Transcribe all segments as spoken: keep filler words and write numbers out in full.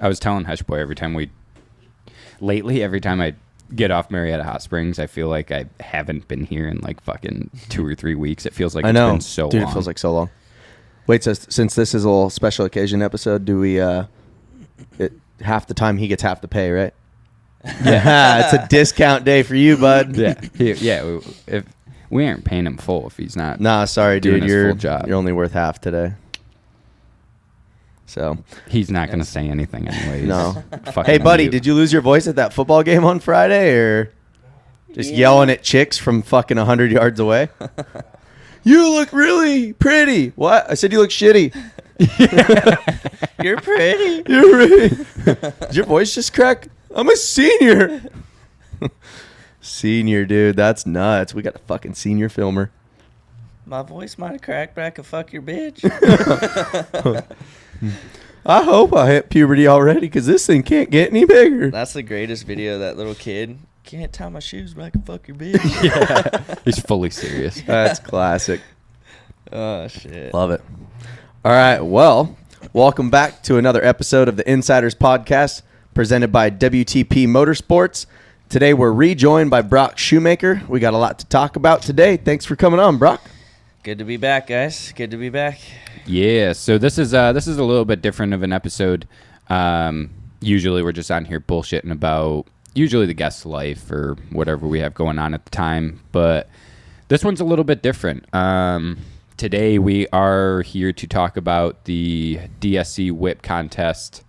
I was telling Hesh Boy every time we, lately, every time I get off Marietta Hot Springs, I feel like I haven't been here in like fucking two or three weeks. It feels like I it's know. been so Dude, long. Dude, it feels like so long. Wait, so since this is a little special occasion episode, do we, uh, it, half the time he gets half the pay, right? Yeah. It's a discount day for you, bud. Yeah. He, yeah. If we aren't paying him full if he's not. Nah, sorry, doing dude. His you're full job. You're only worth half today. So he's not going to say anything anyways. No. Hey, buddy, you. did you lose your voice at that football game on Friday or just yeah. yelling at chicks from fucking one hundred yards away? You look really pretty. What? I said you look shitty. You're pretty. You're pretty. Did your voice just crack? I'm a senior. Senior, dude. That's nuts. We got a fucking senior filmer. My voice might have cracked, but I could fuck your bitch. I hope I hit puberty already because this thing can't get any bigger. That's the greatest video, that little kid. Can't tie my shoes, but I can fuck your bitch. Yeah. He's fully serious. Yeah. That's classic. Oh, shit. Love it. All right. Well, welcome back to another episode of the Insiders Podcast presented by W T P Motorsports. Today, we're rejoined by Broc Shoemaker. We got a lot to talk about today. Thanks for coming on, Broc. Good to be back, guys. Good to be back. Yeah, so this is uh, this is a little bit different of an episode. Um, usually we're just on here bullshitting about usually the guest's life or whatever we have going on at the time. But this one's a little bit different. Um, today we are here to talk about the D S C WHIP Contest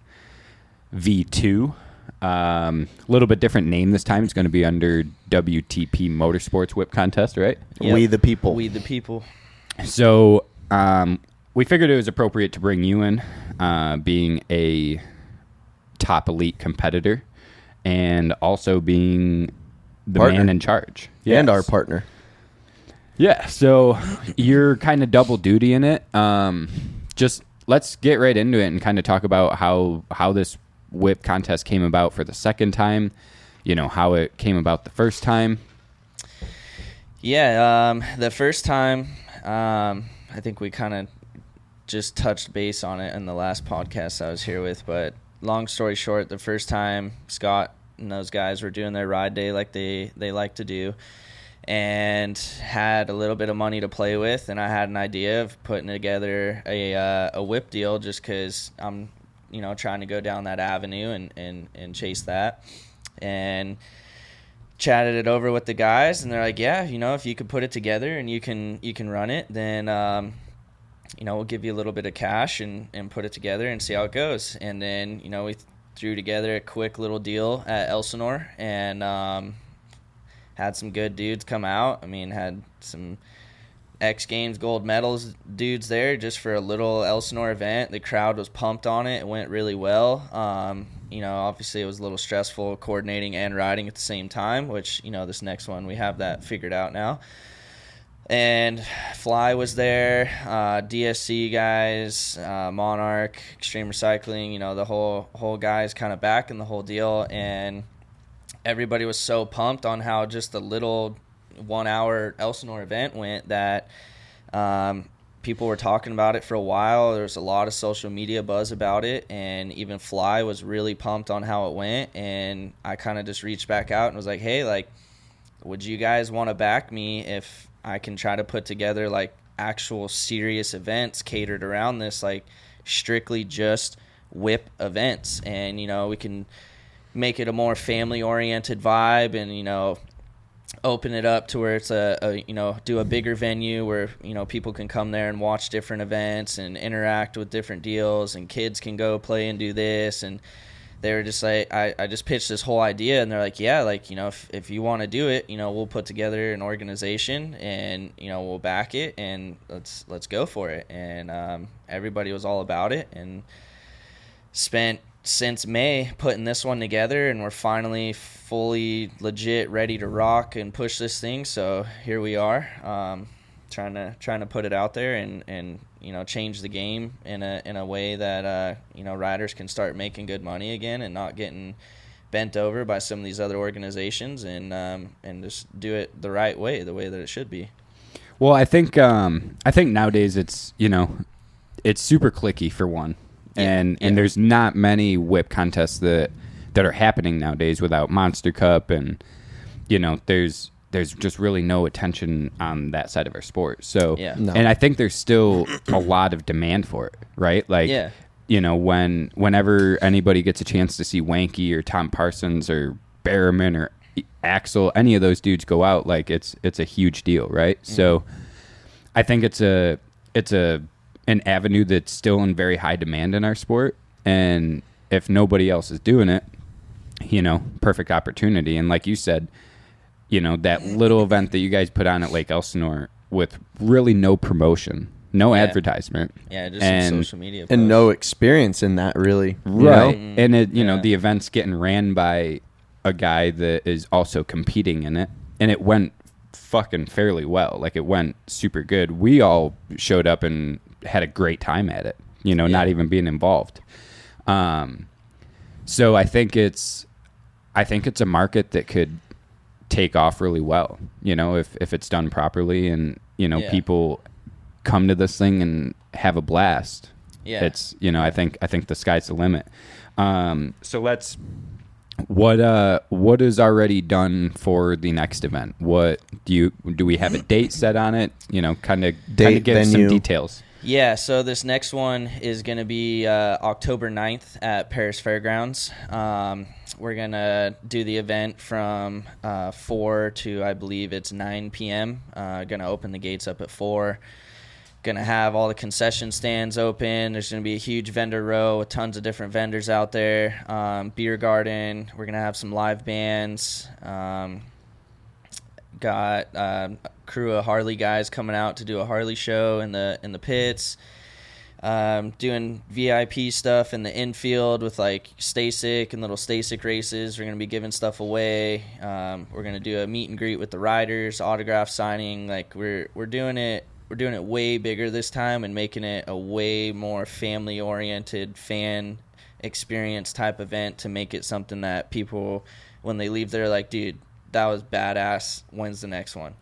V two. Um, a little bit different name this time. It's going to be under W T P Motorsports WHIP Contest, right? Yep. We the people. We the people. So um, we figured it was appropriate to bring you in, uh, being a top elite competitor and also being the partner. man in charge. Yes. And our partner. Yeah, so you're kind of double duty in it. Um, just let's get right into it and kind of talk about how, how this WHIP contest came about for the second time, you know, how it came about the first time. Yeah, um, the first time, um, I think we kind of just touched base on it in the last podcast I was here with, but long story short, the first time Scott and those guys were doing their ride day like they, they like to do and had a little bit of money to play with, and I had an idea of putting together a, uh, a WHIP deal just because I'm, you know, trying to go down that avenue and, and, and chase that, and chatted it over with the guys, and they're like, yeah, you know, if you could put it together and you can, you can run it, then, um, you know, we'll give you a little bit of cash and, and put it together and see how it goes. And then, you know, we th- threw together a quick little deal at Elsinore and, um, had some good dudes come out. I mean, had some X Games gold medals dudes there just for a little Elsinore event. The crowd was pumped on it. It went really well. Um, you know, obviously it was a little stressful coordinating and riding at the same time, which, you know, this next one we have that figured out now. And Fly was there, uh, D S C guys, uh, Monarch, Extreme Recycling, you know, the whole whole guys kind of back in the whole deal. And everybody was so pumped on how just the little – one hour Elsinore event went that um people were talking about it for a while. There was a lot of social media buzz about it, and even Fly was really pumped on how it went. And I kind of just reached back out and was like, hey, like, would you guys want to back me if I can try to put together like actual serious events catered around this, like strictly just WHIP events? And, you know, we can make it a more family oriented vibe and, you know, open it up to where it's a, a, you know, do a bigger venue where, you know, people can come there and watch different events and interact with different deals, and kids can go play and do this. And they were just like, I, I just pitched this whole idea, and they're like, yeah, like, you know, if, if you want to do it, you know, we'll put together an organization and, you know, we'll back it and let's, let's go for it. And, um, everybody was all about it and spent, since May putting this one together, and we're finally fully legit ready to rock and push this thing. So here we are, um trying to trying to put it out there and and you know, change the game in a in a way that uh you know, riders can start making good money again and not getting bent over by some of these other organizations, and um and just do it the right way, the way that it should be. Well, I think um I think nowadays it's, you know, it's super clicky for one. and yeah. and there's not many whip contests that that are happening nowadays without Monster Cup, and you know there's there's just really no attention on that side of our sport. So yeah. no. and I think there's still a lot of demand for it, right? Like yeah. you know, when whenever anybody gets a chance to see Wanky or Tom Parsons or Bearman or Axel, any of those dudes go out, like it's it's a huge deal, right? Mm. So I think it's a it's a an avenue that's still in very high demand in our sport, and if nobody else is doing it, you know, perfect opportunity. And like you said, you know, that little event that you guys put on at Lake Elsinore with really no promotion, no yeah. advertisement, yeah, just and, social media, posts. And no experience in that really, right? You know? And it, you yeah. know, the event's getting ran by a guy that is also competing in it, and it went fucking fairly well. Like it went super good. We all showed up and had a great time at it, you know, yeah. not even being involved. Um, so I think it's, I think it's a market that could take off really well, you know, if, if it's done properly and, you know, yeah. people come to this thing and have a blast. Yeah. It's, you know, I think, I think the sky's the limit. Um, so let's, What uh what is already done for the next event? What do you do we have a date set on it? You know, kind of give venue. Some details. Yeah, so this next one is going to be uh, October ninth at Perris Fairgrounds. Um, we're going to do the event from uh, four to, I believe it's nine p.m. Uh, going to open the gates up at four. Going to have all the concession stands open. There's going to be a huge vendor row with tons of different vendors out there. Um, beer garden. We're going to have some live bands. Um, got uh, a crew of Harley guys coming out to do a Harley show in the in the pits. Um, doing V I P stuff in the infield with like Stasic and little Stasic races. We're going to be giving stuff away. Um, we're going to do a meet and greet with the riders, autograph signing. Like we're we're doing it. We're doing it way bigger this time and making it a way more family-oriented, fan experience type event to make it something that people, when they leave, they're like, dude, that was badass. When's the next one?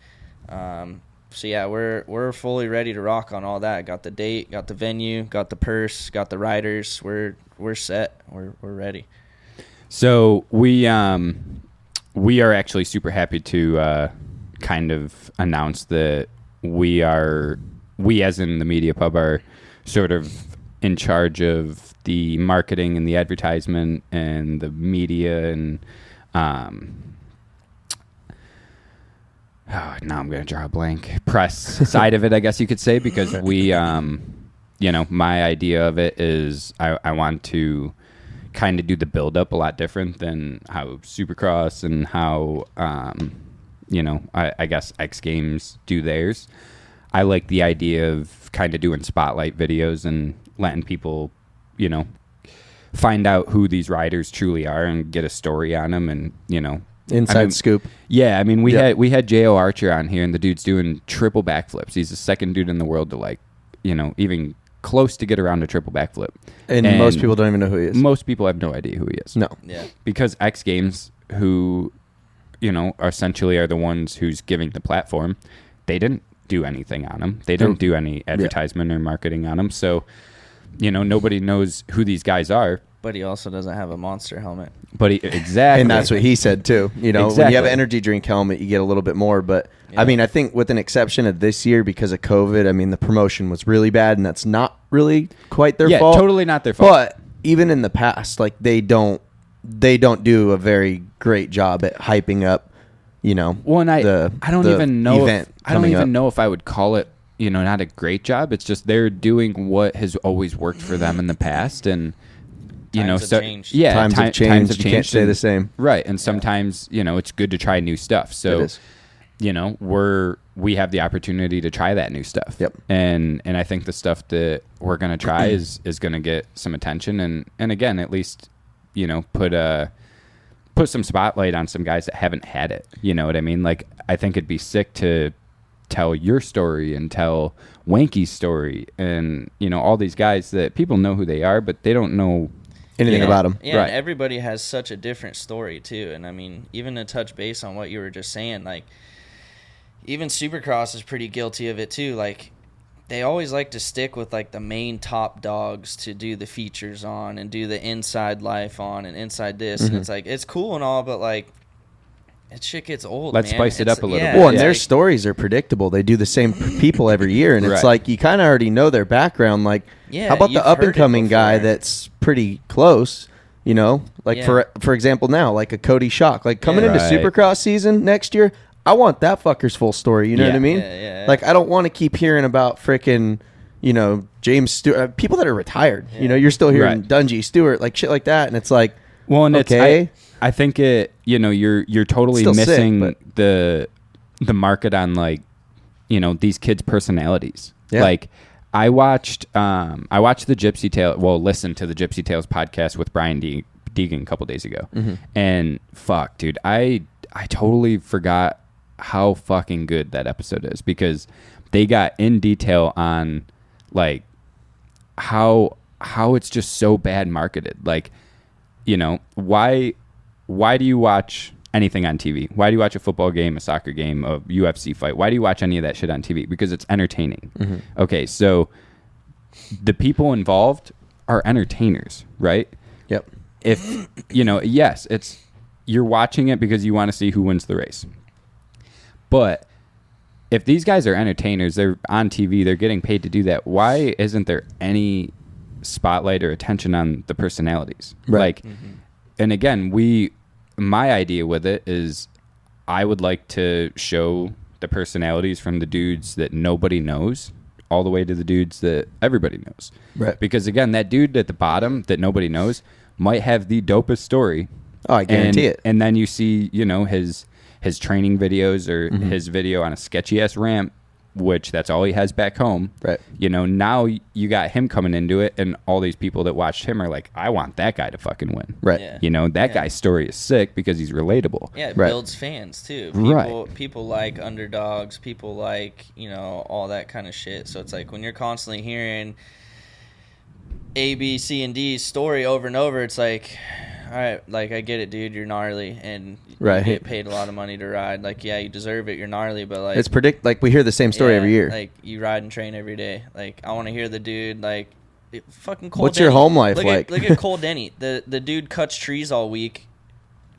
Um, so, yeah, we're we're fully ready to rock on all that. Got the date, got the venue, got the purse, got the riders. We're we're set. We're we're ready. So we, um, we are actually super happy to uh, kind of announce that we are, we as in the media pub are sort of in charge of the marketing and the advertisement and the media and, um, oh, now I'm going to draw a blank press side of it, I guess you could say, because we, um, you know, my idea of it is I, I want to kind of do the build up a lot different than how Supercross and how, um, you know, I, I guess X Games do theirs. I like the idea of kind of doing spotlight videos and letting people, you know, find out who these riders truly are and get a story on them and, you know. Inside I mean, scoop. Yeah, I mean, we yep. had we had J O. Archer on here, and the dude's doing triple backflips. He's the second dude in the world to, like, you know, even close to get around a triple backflip. And, and most people don't even know who he is. Most people have no idea who he is. No. Yeah. Because X Games, who... you know, essentially are the ones who's giving the platform. They didn't do anything on them. They didn't do any advertisement yeah. or marketing on them. So, you know, nobody knows who these guys are. But he also doesn't have a monster helmet. But he, exactly. And that's what he said too. You know, exactly. When you have an energy drink helmet, you get a little bit more. But yeah. I mean, I think with an exception of this year because of COVID, I mean, the promotion was really bad and that's not really quite their yeah, fault. Yeah, totally not their fault. But even in the past, like they don't, They don't do a very great job at hyping up, you know. Well, and I, the, I don't even know. If, I don't even up. know if I would call it, you know, not a great job. It's just they're doing what has always worked for them in the past, and you times know, have so changed. yeah, times time, have changed. Times have changed. You can't stay the same, right? And sometimes, yeah. you know, it's good to try new stuff. So, you know, we're we have the opportunity to try that new stuff. Yep. And and I think the stuff that we're gonna try is is gonna get some attention, and and again, at least. You know, put a put some spotlight on some guys that haven't had it. You know what I mean? Like, I think it'd be sick to tell your story and tell Wanky's story, and you know, all these guys that people know who they are, but they don't know anything yeah. about them. Yeah, right. And everybody has such a different story too. And I mean, even to touch base on what you were just saying, like even Supercross is pretty guilty of it too. Like. they always like to stick with like the main top dogs to do the features on and do the inside life on and inside this. Mm-hmm. And it's like, it's cool and all, but like, that shit gets old. Let's man. spice it it's, up a little yeah, bit. Well, and their like, stories are predictable. They do the same people every year, and right. it's like you kind of already know their background. Like, yeah, how about the up-and-coming guy that's pretty close, you know? Like, yeah. for for example, now, like a Cody Shock. Like, coming yeah, right. into Supercross season next year, I want that fucker's full story, you know yeah, what I mean? Yeah, yeah, yeah. Like, I don't want to keep hearing about frickin', you know, James Stewart. Uh, people that are retired, yeah. you know, you're still hearing right. Dungey Stewart, like shit like that, and it's like, well, and okay. It's, I, I think it, you know, you're you're totally Still missing sick, the the market on, like, you know, these kids' personalities. Yeah. Like, I watched um, I watched the Gypsy Tales, well, listened to the Gypsy Tales podcast with Brian De- Deegan a couple days ago, mm-hmm. and fuck, dude, I I totally forgot how fucking good that episode is, because they got in detail on like how how it's just so bad marketed, like, you know, why. Why do you watch anything on T V? Why do you watch a football game, a soccer game, a U F C fight? Why do you watch any of that shit on T V? Because it's entertaining. Mm-hmm. Okay, so the people involved are entertainers, right? Yep. If, you know, yes, it's you're watching it because you want to see who wins the race. But if these guys are entertainers, they're on T V, they're getting paid to do that, why isn't there any spotlight or attention on the personalities? Right. Like, mm-hmm. And again, we... my idea with it is I would like to show the personalities from the dudes that nobody knows all the way to the dudes that everybody knows. Right. Because again, that dude at the bottom that nobody knows might have the dopest story. Oh, I guarantee and, it. And then you see, you know, his his training videos or mm-hmm. his video on a sketchy-ass ramp, which that's all he has back home. Right. You know, now you got him coming into it, and all these people that watched him are like, I want that guy to fucking win. Right. Yeah. You know, that yeah. guy's story is sick because he's relatable. Yeah, it right. builds fans, too. People, right. people like underdogs. People like, you know, all that kind of shit. So it's like when you're constantly hearing A, B, C, and D's story over and over, it's like... all right, like, I get it, dude, you're gnarly, and right. you get paid a lot of money to ride. Like, yeah, you deserve it, you're gnarly, but, like... it's predict. Like, we hear the same story yeah, every year. Like, you ride and train every day. Like, I want to hear the dude, like, it, fucking Cole What's Denny. Your home life look like? At, look at Cole Denny. The, the dude cuts trees all week,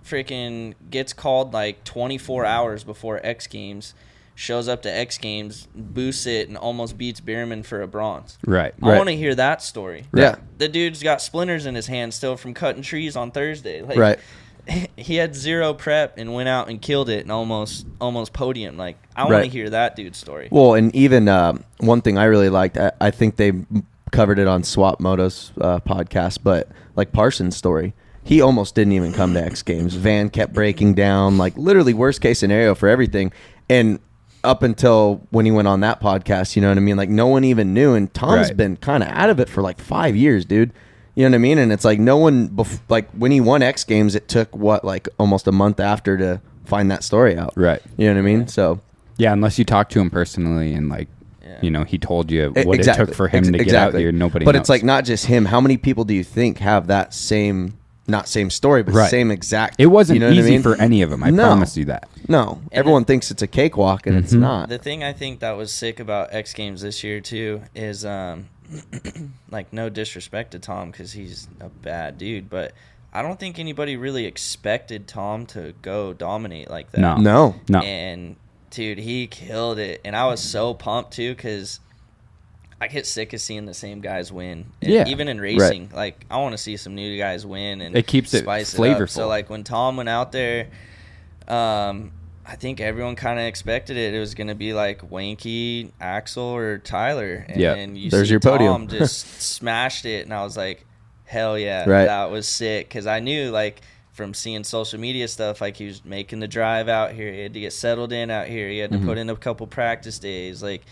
freaking gets called, like, twenty-four hours before X Games, shows up to X Games, boosts it, and almost beats Bearman for a bronze. Right. I right. want to hear that story. Yeah. The dude's got splinters in his hand still from cutting trees on Thursday. Like, right. He had zero prep and went out and killed it and almost almost podium. Like, I want right. to hear that dude's story. Well, and even um, one thing I really liked, I, I think they covered it on Swap Moto's uh, podcast, but like Parsons' story, he almost didn't even come to X Games. Van kept breaking down, like literally worst case scenario for everything. And up until when he went on that podcast, you know what I mean? Like, no one even knew. And Tom's right. been kind of out of it for like five years, dude. You know what I mean? And it's like no one, bef- like when he won X Games, it took what, like almost a month after to find that story out. Right. You know what I mean? So, yeah, unless you talk to him personally and like, yeah. you know, he told you what exactly. it took for him Ex- to get exactly. out here. Nobody But knows. It's like not just him. How many people do you think have that same, not same story, but right. same exact. It wasn't you know easy I mean? For any of them. I no. promise you that. No, and everyone the, thinks it's a cakewalk, and mm-hmm. it's not. The thing I think that was sick about X Games this year too is, um, like, no disrespect to Tom because he's a bad dude, but I don't think anybody really expected Tom to go dominate like that. No, no, no. And dude, he killed it, and I was so pumped too because I get sick of seeing the same guys win. And yeah, even in racing, right. like I want to see some new guys win, and it keeps it flavorful. It up. So like when Tom went out there, um, I think everyone kind of expected it. It was going to be like Wanky, Axel, or Tyler, and yep. then you There's see your Tom podium. Just smashed it, and I was like, hell yeah, right. that was sick. Because I knew like from seeing social media stuff, like he was making the drive out here. He had to get settled in out here. He had to mm-hmm. put in a couple practice days, like.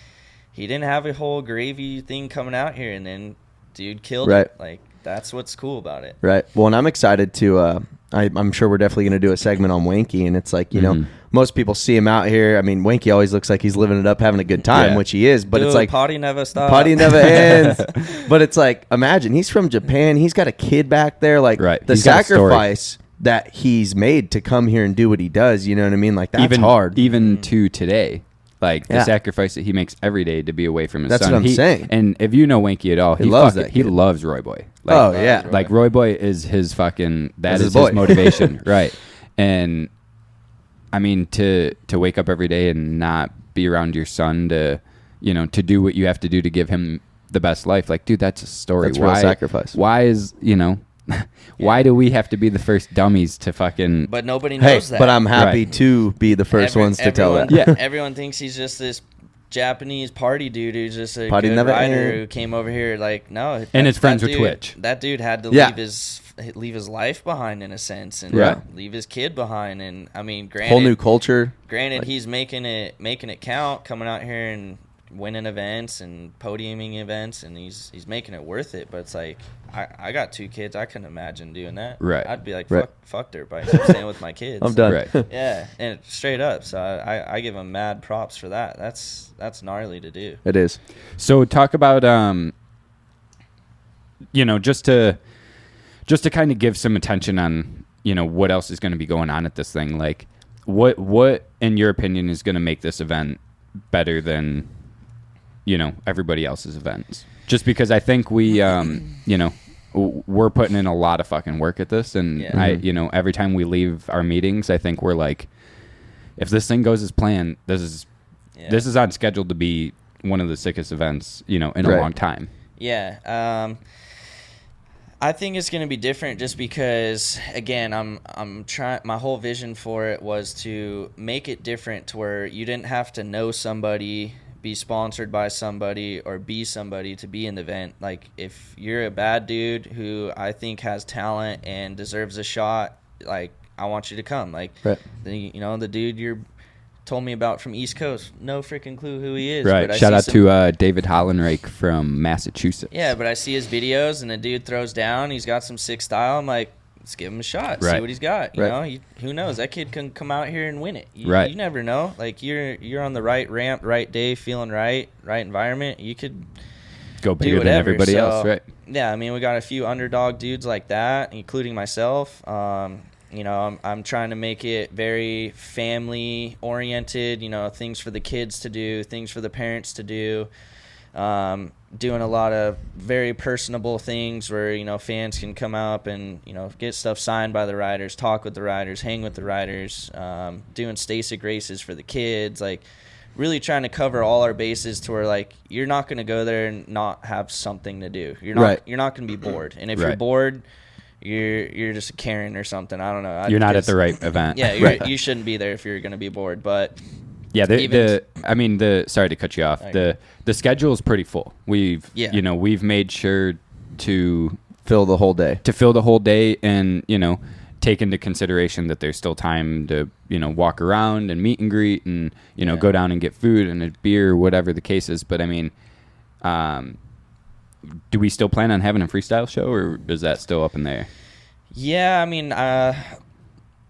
He didn't have a whole gravy thing coming out here, and then dude killed right. it. Like, that's what's cool about it. Right. Well, and I'm excited to uh, – I'm sure we're definitely going to do a segment on Wanky, and it's like, you mm-hmm. know, most people see him out here. I mean, Wanky always looks like he's living it up, having a good time, yeah. which he is. But dude, it's like – party never stops. Party never ends. But it's like, imagine, he's from Japan. He's got a kid back there. Like, right. the he's sacrifice – that he's made to come here and do what he does, you know what I mean? Like, that's even, hard. Even mm-hmm. to today. Like yeah. the sacrifice that he makes every day to be away from his That's son. That's what I'm he, saying. And if you know Wanky at all, he, he loves fucking, that. Kid. He loves Roy Boy. Like, oh yeah, Roy. Like Roy Boy is his fucking. That That's is his, his motivation, right? And I mean to to wake up every day and not be around your son to you know to do what you have to do to give him the best life. Like, dude, that's a story. That's why, real sacrifice. Why is, you know, why yeah. do we have to be the first dummies to fucking... But nobody knows hey, that. But I'm happy right. to be the first Every, ones to everyone, tell that. Yeah. Everyone thinks he's just this Japanese party dude who's just a party good rider ended. Who came over here like, no. That, and his friends with Twitch. That dude had to yeah. leave his... leave his life behind in a sense and yeah. leave his kid behind. And I mean, granted, whole new culture, granted, like, he's making it, making it count, coming out here and winning events and podiuming events. And he's, he's making it worth it. But it's like, I, I got two kids. I couldn't imagine doing that. Right. I'd be like, fuck, right. fuck dirt bikes. I'm staying with my kids. I'm done. Right. Yeah. And straight up. So I, I, I give him mad props for that. That's, that's gnarly to do. It is. So talk about, um, you know, just to, Just to kind of give some attention on, you know, what else is going to be going on at this thing. Like, what, what in your opinion, is going to make this event better than, you know, everybody else's events? Just because I think we, um, you know, we're putting in a lot of fucking work at this. And, yeah. I, you know, every time we leave our meetings, I think we're like, if this thing goes as planned, this is yeah. this is on schedule to be one of the sickest events, you know, in right. a long time. Yeah. Um I think it's going to be different just because, again, I'm I'm trying. My whole vision for it was to make it different to where you didn't have to know somebody, be sponsored by somebody, or be somebody to be in the event. Like, if you're a bad dude who I think has talent and deserves a shot, like, I want you to come. Like, right. the, you know, the dude you're told me about from East Coast, no freaking clue who he is. Right. But shout out some... to uh, David Hollenrake from Massachusetts. Yeah, but I see his videos and the dude throws down. He's got some sick style. I'm like, let's give him a shot. Right. See what he's got. You right. know, he, who knows? That kid can come out here and win it. You, right. You never know. Like, you're you're on the right ramp, right day, feeling right, right environment. You could go bigger do whatever. Than everybody so, else. Right. Yeah. I mean, we got a few underdog dudes like that, including myself. Um, You know, I'm I'm trying to make it very family oriented, you know, things for the kids to do, things for the parents to do, um, doing a lot of very personable things where, you know, fans can come up and, you know, get stuff signed by the riders, talk with the riders, hang with the riders, um, doing stasic races for the kids, like really trying to cover all our bases to where, like, you're not going to go there and not have something to do. You're not right. you're not going to be bored. And if right. you're bored, You're you're just a Karen or something. I don't know. I you're not at the right event. Yeah, you're, right. you shouldn't be there if you're going to be bored. But yeah, the, the I mean the sorry to cut you off. Okay. The the schedule is pretty full. We've yeah. you know we've made sure to fill the whole day to fill the whole day, and you know take into consideration that there's still time to you know walk around and meet and greet and you know yeah. go down and get food and a beer, whatever the case is. But I mean, um. do we still plan on having a freestyle show, or is that still up in the air? Yeah, I mean, uh,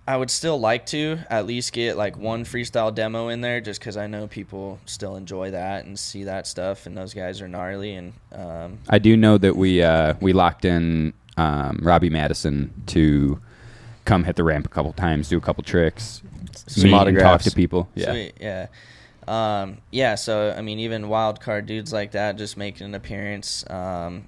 I would still like to at least get like one freestyle demo in there just because I know people still enjoy that and see that stuff, and those guys are gnarly. And um, I do know that we uh, we locked in um, Robbie Madison to come hit the ramp a couple times, do a couple tricks, meet and talk to people. Yeah. Sweet, yeah. Um, yeah, so, I mean, even wild card dudes like that just making an appearance. Um,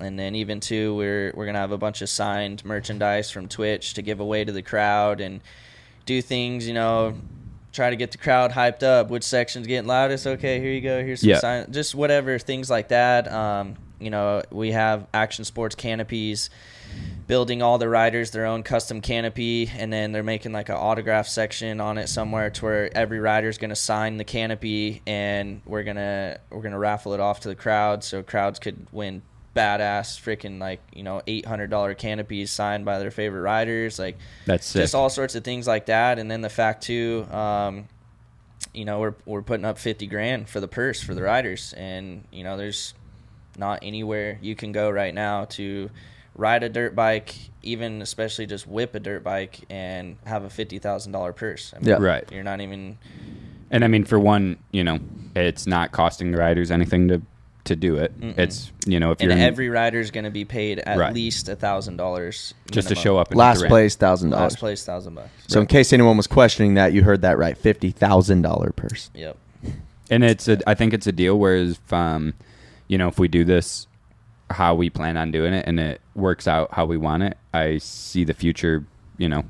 and then even, too, we're we're going to have a bunch of signed merchandise from Twitch to give away to the crowd and do things, you know, try to get the crowd hyped up. Which section's getting loudest? Okay, here you go. Here's some yeah. sign. Just whatever, things like that. Um, you know, we have Action Sports canopies, building all the riders their own custom canopy, and then they're making like an autograph section on it somewhere to where every rider's going to sign the canopy, and we're going to we're going to raffle it off to the crowd so crowds could win badass freaking like, you know, eight hundred dollars canopies signed by their favorite riders. Like, that's just sick. All sorts of things like that. And then the fact too, um, you know, we're we're putting up fifty grand for the purse for the riders, and you know, there's not anywhere you can go right now to ride a dirt bike, even especially just whip a dirt bike, and have a fifty thousand dollar purse. I mean, yeah, right. You're not even. And I mean, for one, you know, it's not costing the riders anything to to do it. Mm-mm. It's you know, if and you're every in, rider's going to be paid at right. least a thousand dollars just to show up. And last place thousand dollars. Last place thousand bucks. So right. in case anyone was questioning that, you heard that right. Fifty thousand dollar purse. Yep. And it's a, I think it's a deal where if, um, you know, if we do this how we plan on doing it and it works out how we want it, I see the future, you know,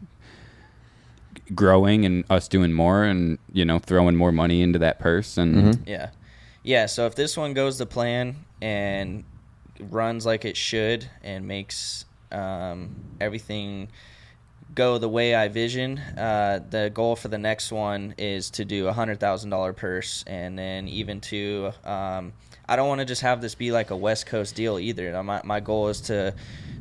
growing and us doing more and, you know, throwing more money into that purse. And mm-hmm. Yeah. Yeah. So if this one goes to plan and runs like it should and makes um, everything go the way I vision, uh, the goal for the next one is to do a one hundred thousand dollars purse. And then even to, um, I don't want to just have this be like a West Coast deal either. My, my goal is to,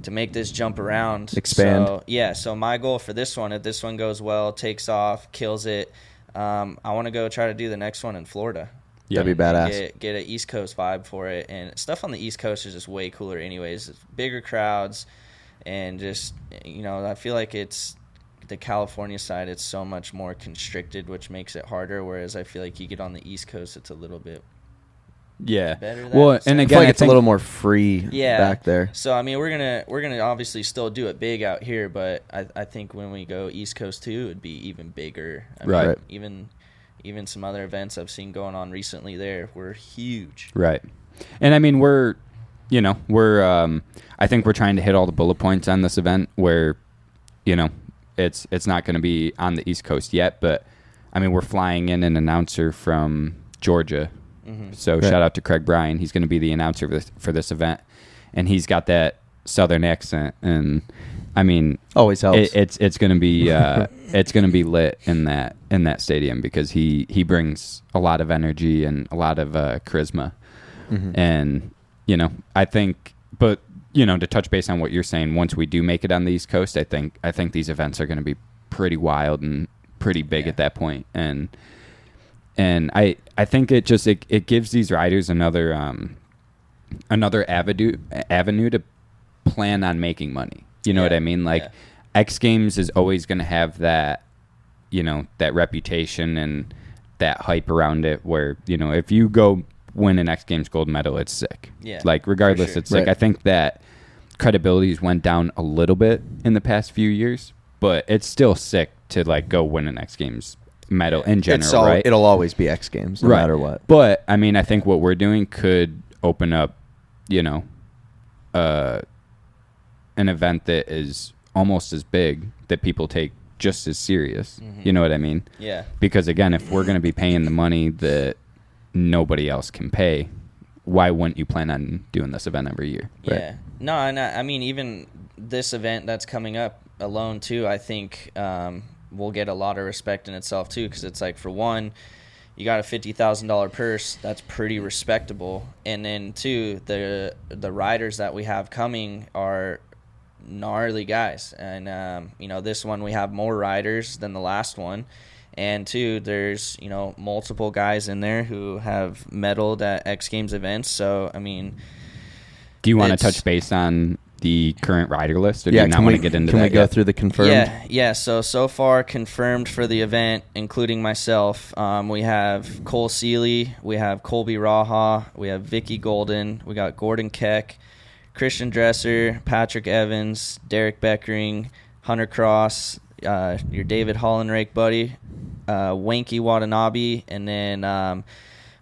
to make this jump around. Expand. So, yeah. So my goal for this one, if this one goes well, takes off, kills it, um, I want to go try to do the next one in Florida. Yeah, that'd be badass. Get, get an East Coast vibe for it. And stuff on the East Coast is just way cooler anyways. It's bigger crowds. And just, you know, I feel like it's the California side, it's so much more constricted, which makes it harder. Whereas I feel like you get on the East Coast, it's a little bit yeah. better. Well, and again, like it's a little more free yeah. back there. So, I mean, we're going to we're gonna obviously still do it big out here, but I, I think when we go East Coast too, it would be even bigger. I right. Mean, even, even some other events I've seen going on recently there were huge. Right. And, I mean, we're... You know, we're, um, I think we're trying to hit all the bullet points on this event where, you know, it's, it's not going to be on the East Coast yet, but I mean, we're flying in an announcer from Georgia. Mm-hmm. So right. Shout out to Craig Bryan. He's going to be the announcer for this, for this event. And he's got that Southern accent. And I mean, always helps. It, it's, it's going to be, uh, it's going to be lit in that, in that stadium because he, he brings a lot of energy and a lot of, uh, charisma mm-hmm. and, you know, I think, but, you know, to touch base on what you're saying, once we do make it on the East Coast, I think I think these events are going to be pretty wild and pretty big yeah. at that point. And and I I think it just, it, it gives these riders another um, another avenue, avenue to plan on making money. You know yeah. what I mean? Like, yeah. X Games is always going to have that, you know, that reputation and that hype around it where, you know, if you go win an X Games gold medal, it's sick. Yeah. Like, regardless, sure. it's right. sick. I think that credibility's went down a little bit in the past few years, but it's still sick to, like, go win an X Games medal yeah. in general, it's all, right? It'll always be X Games, no right. matter what. But, I mean, I think what we're doing could open up, you know, uh, an event that is almost as big that people take just as serious. Mm-hmm. You know what I mean? Yeah. Because, again, if we're going to be paying the money that nobody else can pay, why wouldn't you plan on doing this event every year? Right? Yeah. No, and I, I mean, even this event that's coming up alone, too, I think um, will get a lot of respect in itself, too, because it's like, for one, you got a fifty thousand dollars purse. That's pretty respectable. And then, two, the, the riders that we have coming are gnarly guys. And, um, you know, this one we have more riders than the last one. And two, there's, you know, multiple guys in there who have medaled at X Games events. So, I mean. Do you want to touch base on the current rider list? Or do yeah, you not want to get into can that? Can we go yet? Through the confirmed? Yeah, yeah. So, so far confirmed for the event, including myself, um, we have Cole Seeley, we have Colby Raha, we have Vicky Golden, we got Gordon Keck, Christian Dresser, Patrick Evans, Derek Beckering, Hunter Cross, uh, your David Hollenrake buddy, uh, Wanky Watanabe, and then um,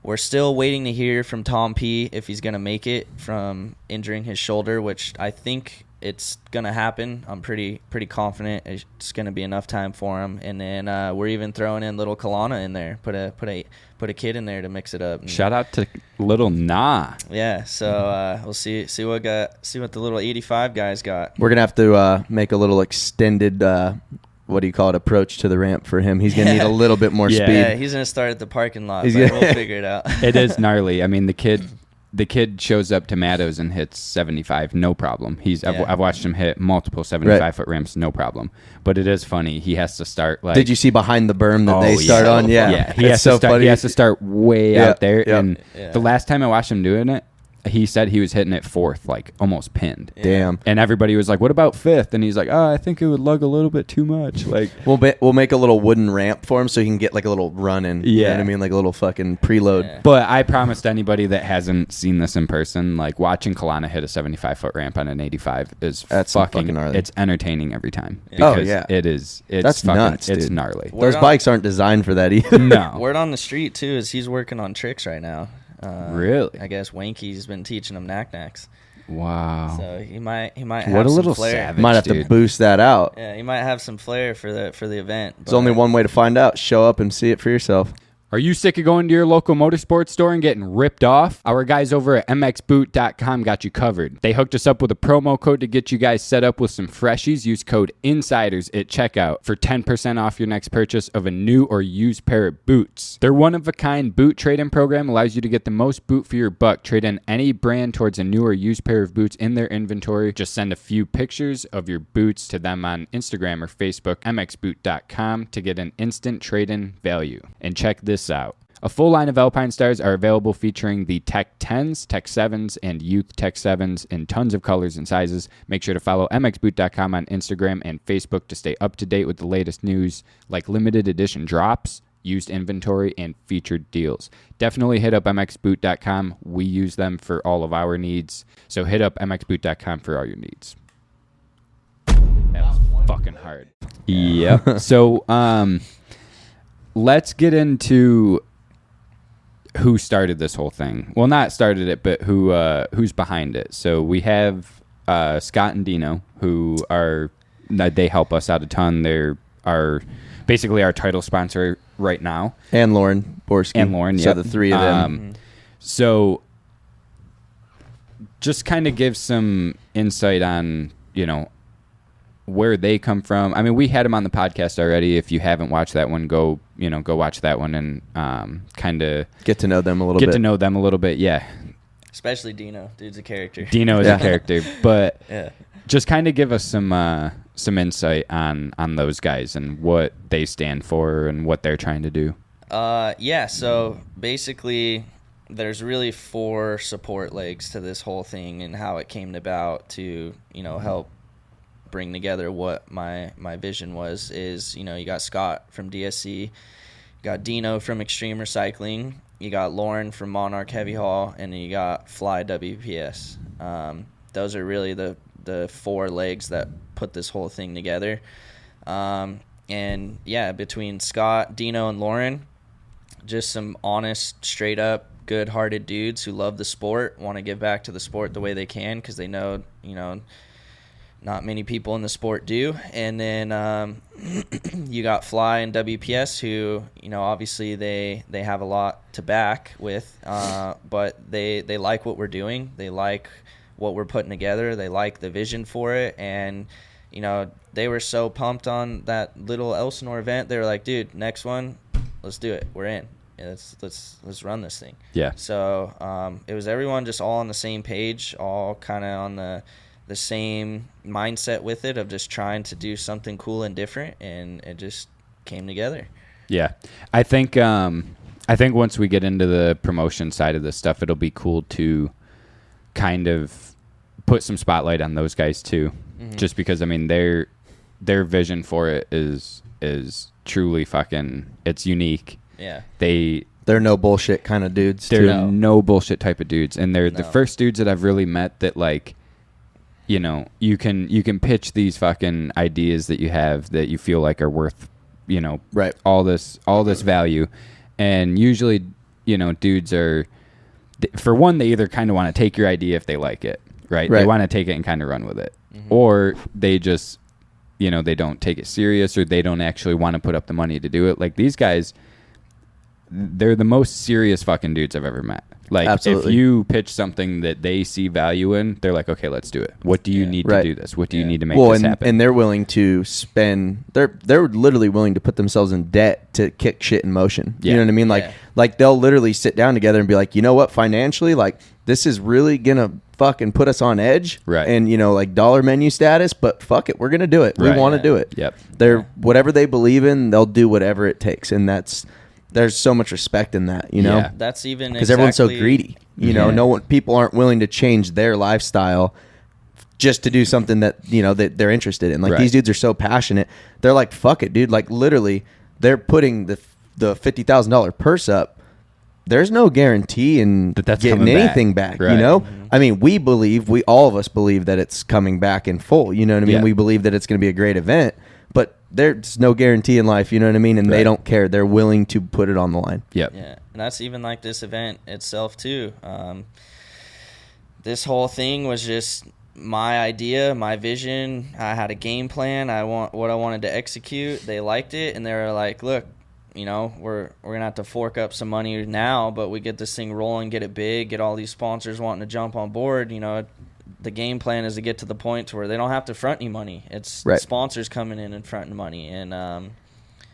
we're still waiting to hear from Tom P if he's going to make it from injuring his shoulder, which I think it's going to happen. I'm pretty pretty confident it's going to be enough time for him. And then uh, we're even throwing in little Kalana in there, put a put a put a kid in there to mix it up. And shout out to little Nah. Yeah, so uh, we'll see see what got see what the little eighty-five guys got. We're going to have to uh, make a little extended uh what do you call it, approach to the ramp for him. He's going to yeah. need a little bit more yeah. speed. Yeah, he's going to start at the parking lot, he's but gonna... we'll figure it out. It is gnarly. I mean, the kid the kid shows up to Maddo's and hits seventy-five, no problem. He's yeah. I've, I've watched him hit multiple seventy-five-foot right. ramps, no problem. But it is funny. He has to start, like... Did you see behind the berm that oh, they start yeah. on? Yeah, yeah. He, has so to start, he has to start way yeah. out there. Yeah. And yeah. the last time I watched him doing it, he said he was hitting it fourth, like almost pinned. Damn. And everybody was like, what about fifth? And he's like, oh, I think it would lug a little bit too much. Like, we'll be, we'll make a little wooden ramp for him so he can get like a little run in. Yeah. You know what I mean? Like a little fucking preload. Yeah. But I promised anybody that hasn't seen this in person, like watching Kalana hit a seventy-five foot ramp on an eighty-five is That's fucking, fucking it's entertaining every time. Yeah. Oh, yeah. It is. It's That's fucking, nuts, dude. It's gnarly. Word Those on, bikes aren't designed for that either. No. Word on the street, too, is he's working on tricks right now. Uh, really? I guess Wanky's been teaching him knack-knacks. Wow. So he might he might have what a some little flair. Savage, might have dude. to boost that out. Yeah, he might have some flair for the for the event. There's only one way to find out. Show up and see it for yourself. Are you sick of going to your local motorsports store and getting ripped off? Our guys over at m x boot dot com got you covered. They hooked us up with a promo code to get you guys set up with some freshies. Use code INSIDERS at checkout for ten percent off your next purchase of a new or used pair of boots. Their one-of-a-kind boot trade-in program allows you to get the most boot for your buck. Trade in any brand towards a new or used pair of boots in their inventory. Just send a few pictures of your boots to them on Instagram or Facebook, m x boot dot com, to get an instant trade-in value. And check this out. A full line of Alpine Stars are available, featuring the Tech tens, Tech sevens, and Youth Tech sevens in tons of colors and sizes. Make sure to follow m x boot dot com on Instagram and Facebook to stay up to date with the latest news, like limited edition drops, used inventory, and featured deals. Definitely hit up m x boot dot com. We use them for all of our needs. So hit up m x boot dot com for all your needs. That was fucking hard. Yeah. So, um... let's get into who started this whole thing. Well, not started it, but who uh, who's behind it. So we have uh, Scott and Dino, who are, they help us out a ton. They're our, basically our title sponsor right now. And Lauren Borski. And Lauren, yeah. So the three of them. Um, mm-hmm. So just kind of give some insight on, you know, where they come from. I mean, we had them on the podcast already. If you haven't watched that one, go, you know, go watch that one and um, kind of get to know them a little get bit. Get to know them a little bit, yeah. Especially Dino. Dude's a character. Dino is yeah. a character. But yeah. just kind of give us some uh, some insight on, on those guys and what they stand for and what they're trying to do. Uh, yeah, so basically there's really four support legs to this whole thing and how it came about to, you know, help bring together what my my vision was. Is, you know, you got Scott from D S C, you got Dino from Extreme Recycling, you got Lauren from Monarch Heavy Haul, and you got Fly W P S. Um, those are really the the four legs that put this whole thing together. Um, and yeah, between Scott, Dino, and Lauren, just some honest, straight up, good-hearted dudes who love the sport, want to give back to the sport the way they can, because they know, you know, not many people in the sport do. And then um, you got Fly and W P S, who, you know, obviously they, they have a lot to back with, uh, but they, they like what we're doing. They like what we're putting together. They like the vision for it. And, you know, they were so pumped on that little Elsinore event. They were like, dude, next one, let's do it. We're in. Let's let's let's run this thing. Yeah. So um, it was everyone just all on the same page, all kind of on the – the same mindset with it of just trying to do something cool and different, and it just came together. Yeah. I think um, I think once we get into the promotion side of this stuff, it'll be cool to kind of put some spotlight on those guys too. Mm-hmm. Just because, I mean, their their vision for it is is truly fucking, it's unique. Yeah. They They're no bullshit kind of dudes. They're no, no bullshit type of dudes. And they're no. the first dudes that I've really met that, like, you know, you can you can pitch these fucking ideas that you have that you feel like are worth, you know, right. all this all this value. And usually, you know, dudes are, for one, they either kind of want to take your idea if they like it, right? right. They want to take it and kind of run with it. Mm-hmm. Or they just, you know, they don't take it serious, or they don't actually want to put up the money to do it. Like, these guys, they're the most serious fucking dudes I've ever met. Like, Absolutely. If you pitch something that they see value in, they're like, okay, let's do it. What do you yeah. need right. to do this? What do yeah. you need to make well, this and, happen? And they're willing to spend, they're they're literally willing to put themselves in debt to kick shit in motion. Yeah. You know what I mean? Like, yeah. like they'll literally sit down together and be like, you know what, financially, like, this is really going to fucking put us on edge. Right. And, you know, like, dollar menu status, but fuck it, we're going to do it. Right. We want to yeah. do it. Yep. They're, yeah. whatever they believe in, they'll do whatever it takes. And that's, there's so much respect in that, you know? Yeah, that's even because exactly, everyone's so greedy. You know, yeah. no one, people aren't willing to change their lifestyle just to do something that, you know, that they're interested in. Like right. these dudes are so passionate. They're like, fuck it, dude. Like literally they're putting the the fifty thousand dollars purse up. There's no guarantee in that that's getting anything back, back right. you know? Mm-hmm. I mean, we believe, we all of us believe that it's coming back in full. You know what I mean? Yeah. We believe that it's going to be a great event, but there's no guarantee in life. You know what I mean? And right. they don't care. They're willing to put it on the line. Yep. Yeah. And that's even like this event itself too. Um, this whole thing was just my idea, my vision. I had a game plan. I want what I wanted to execute. They liked it. And they were like, look, you know, we're we're going to have to fork up some money now, but we get this thing rolling, get it big, get all these sponsors wanting to jump on board. You know, the game plan is to get to the point where they don't have to front any money. It's right. sponsors coming in and fronting money. And, um,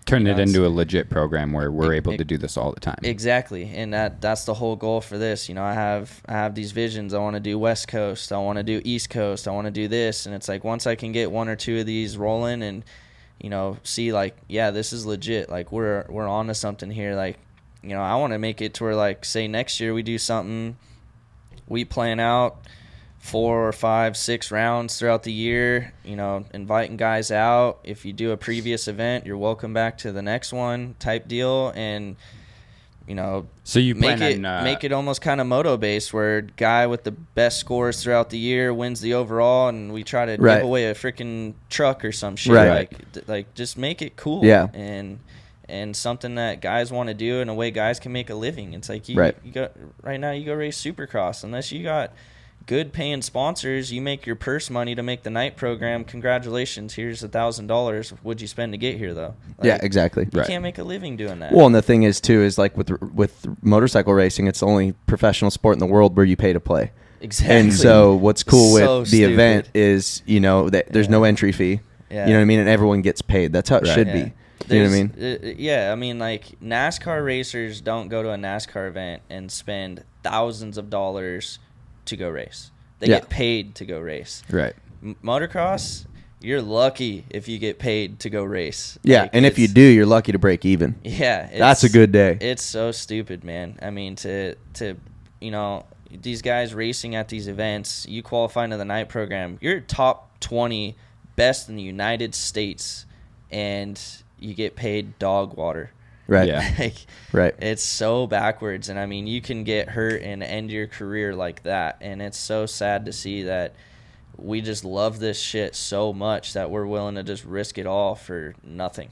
turn it into a legit program where we're it, able it, to do this all the time. Exactly. And that that's the whole goal for this. You know, I have I have these visions. I want to do West Coast. I want to do East Coast. I want to do this. And it's like once I can get one or two of these rolling and, you know, see like, yeah, this is legit. Like we're we're on to something here. Like, you know, I want to make it to where like, say next year we do something, we plan out four or five, six rounds throughout the year, you know, inviting guys out. If you do a previous event, you're welcome back to the next one type deal. And, you know, so you make plan it, on, uh, make it almost kind of moto based where guy with the best scores throughout the year wins the overall. And we try to right. give away a freaking truck or some shit. Right. Like, th- like just make it cool. Yeah. And, and something that guys want to do in a way guys can make a living. It's like, you, right. you got right now you go race Supercross unless you got good paying sponsors. You make your purse money to make the night program. Congratulations, here's a thousand dollars. Would you spend to get here though? Like, yeah, exactly. You right. can't make a living doing that. Well, and the thing is too is like with with motorcycle racing, it's the only professional sport in the world where you pay to play. Exactly. And so what's cool so with the stupid. event is, you know, that there's yeah. no entry fee. Yeah. You know what I mean? And everyone gets paid. That's how it right. should yeah. be. There's, you know what I mean? Uh, yeah, I mean, like, NASCAR racers don't go to a NASCAR event and spend thousands of dollars to go race. They yeah. get paid to go race. Right. M- motocross, you're lucky if you get paid to go race. Yeah, like, and if you do, you're lucky to break even. Yeah. That's a good day. It's so stupid, man. I mean, to, to you know, these guys racing at these events, you qualify into the night program, you're top twenty best in the United States, and you get paid dog water. Right. Yeah. Like, right. It's so backwards. And I mean, you can get hurt and end your career like that. And it's so sad to see that we just love this shit so much that we're willing to just risk it all for nothing.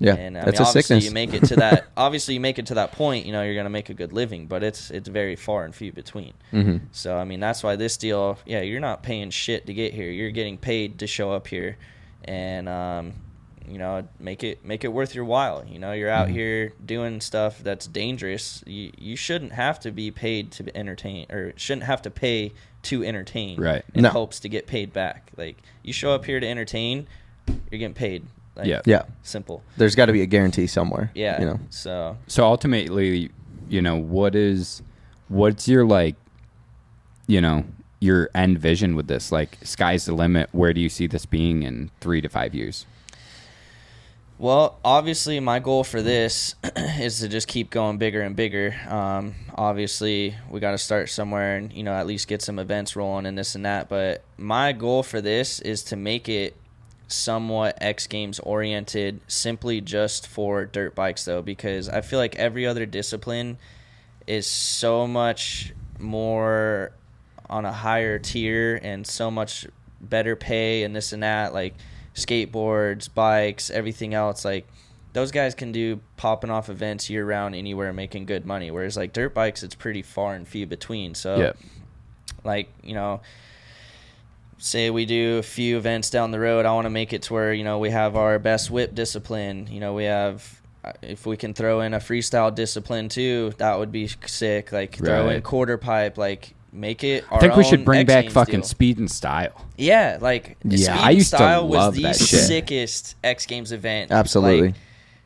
Yeah. And I that's mean, a obviously sickness. you make it to that, obviously you make it to that point, you know, you're going to make a good living, but it's, it's very far and few between. Mm-hmm. So, I mean, that's why this deal, yeah, you're not paying shit to get here. You're getting paid to show up here. And, um, you know, make it make it worth your while. You know, you're out mm-hmm. here doing stuff that's dangerous. You you shouldn't have to be paid to entertain, or shouldn't have to pay to entertain. Right. In no. hopes to get paid back. Like, you show up here to entertain, you're getting paid. Like, yeah. Yeah. Simple. There's got to be a guarantee somewhere. Yeah. You know. So. So ultimately, you know, what is, what's your like, you know, your end vision with this? Like, sky's the limit. Where do you see this being in three to five years? Well, obviously, my goal for this is to just keep going bigger and bigger. Um, obviously, we got to start somewhere and, you know, at least get some events rolling and this and that. But my goal for this is to make it somewhat X Games oriented, simply just for dirt bikes, though, because I feel like every other discipline is so much more on a higher tier and so much better pay and this and that. Like, skateboards, bikes, everything else, like those guys can do popping off events year round anywhere, making good money, whereas like dirt bikes, it's pretty far and few between. So yeah. like, you know, say we do a few events down the road, I want to make it to where, you know, we have our best whip discipline, you know, we have, if we can throw in a freestyle discipline too, that would be sick. Like right. throw in quarter pipe, like make it our I think we should bring X back Games fucking deal. Speed and Style. Yeah, like yeah, Speed I used and Style to love was the sickest X Games event. Absolutely. Like,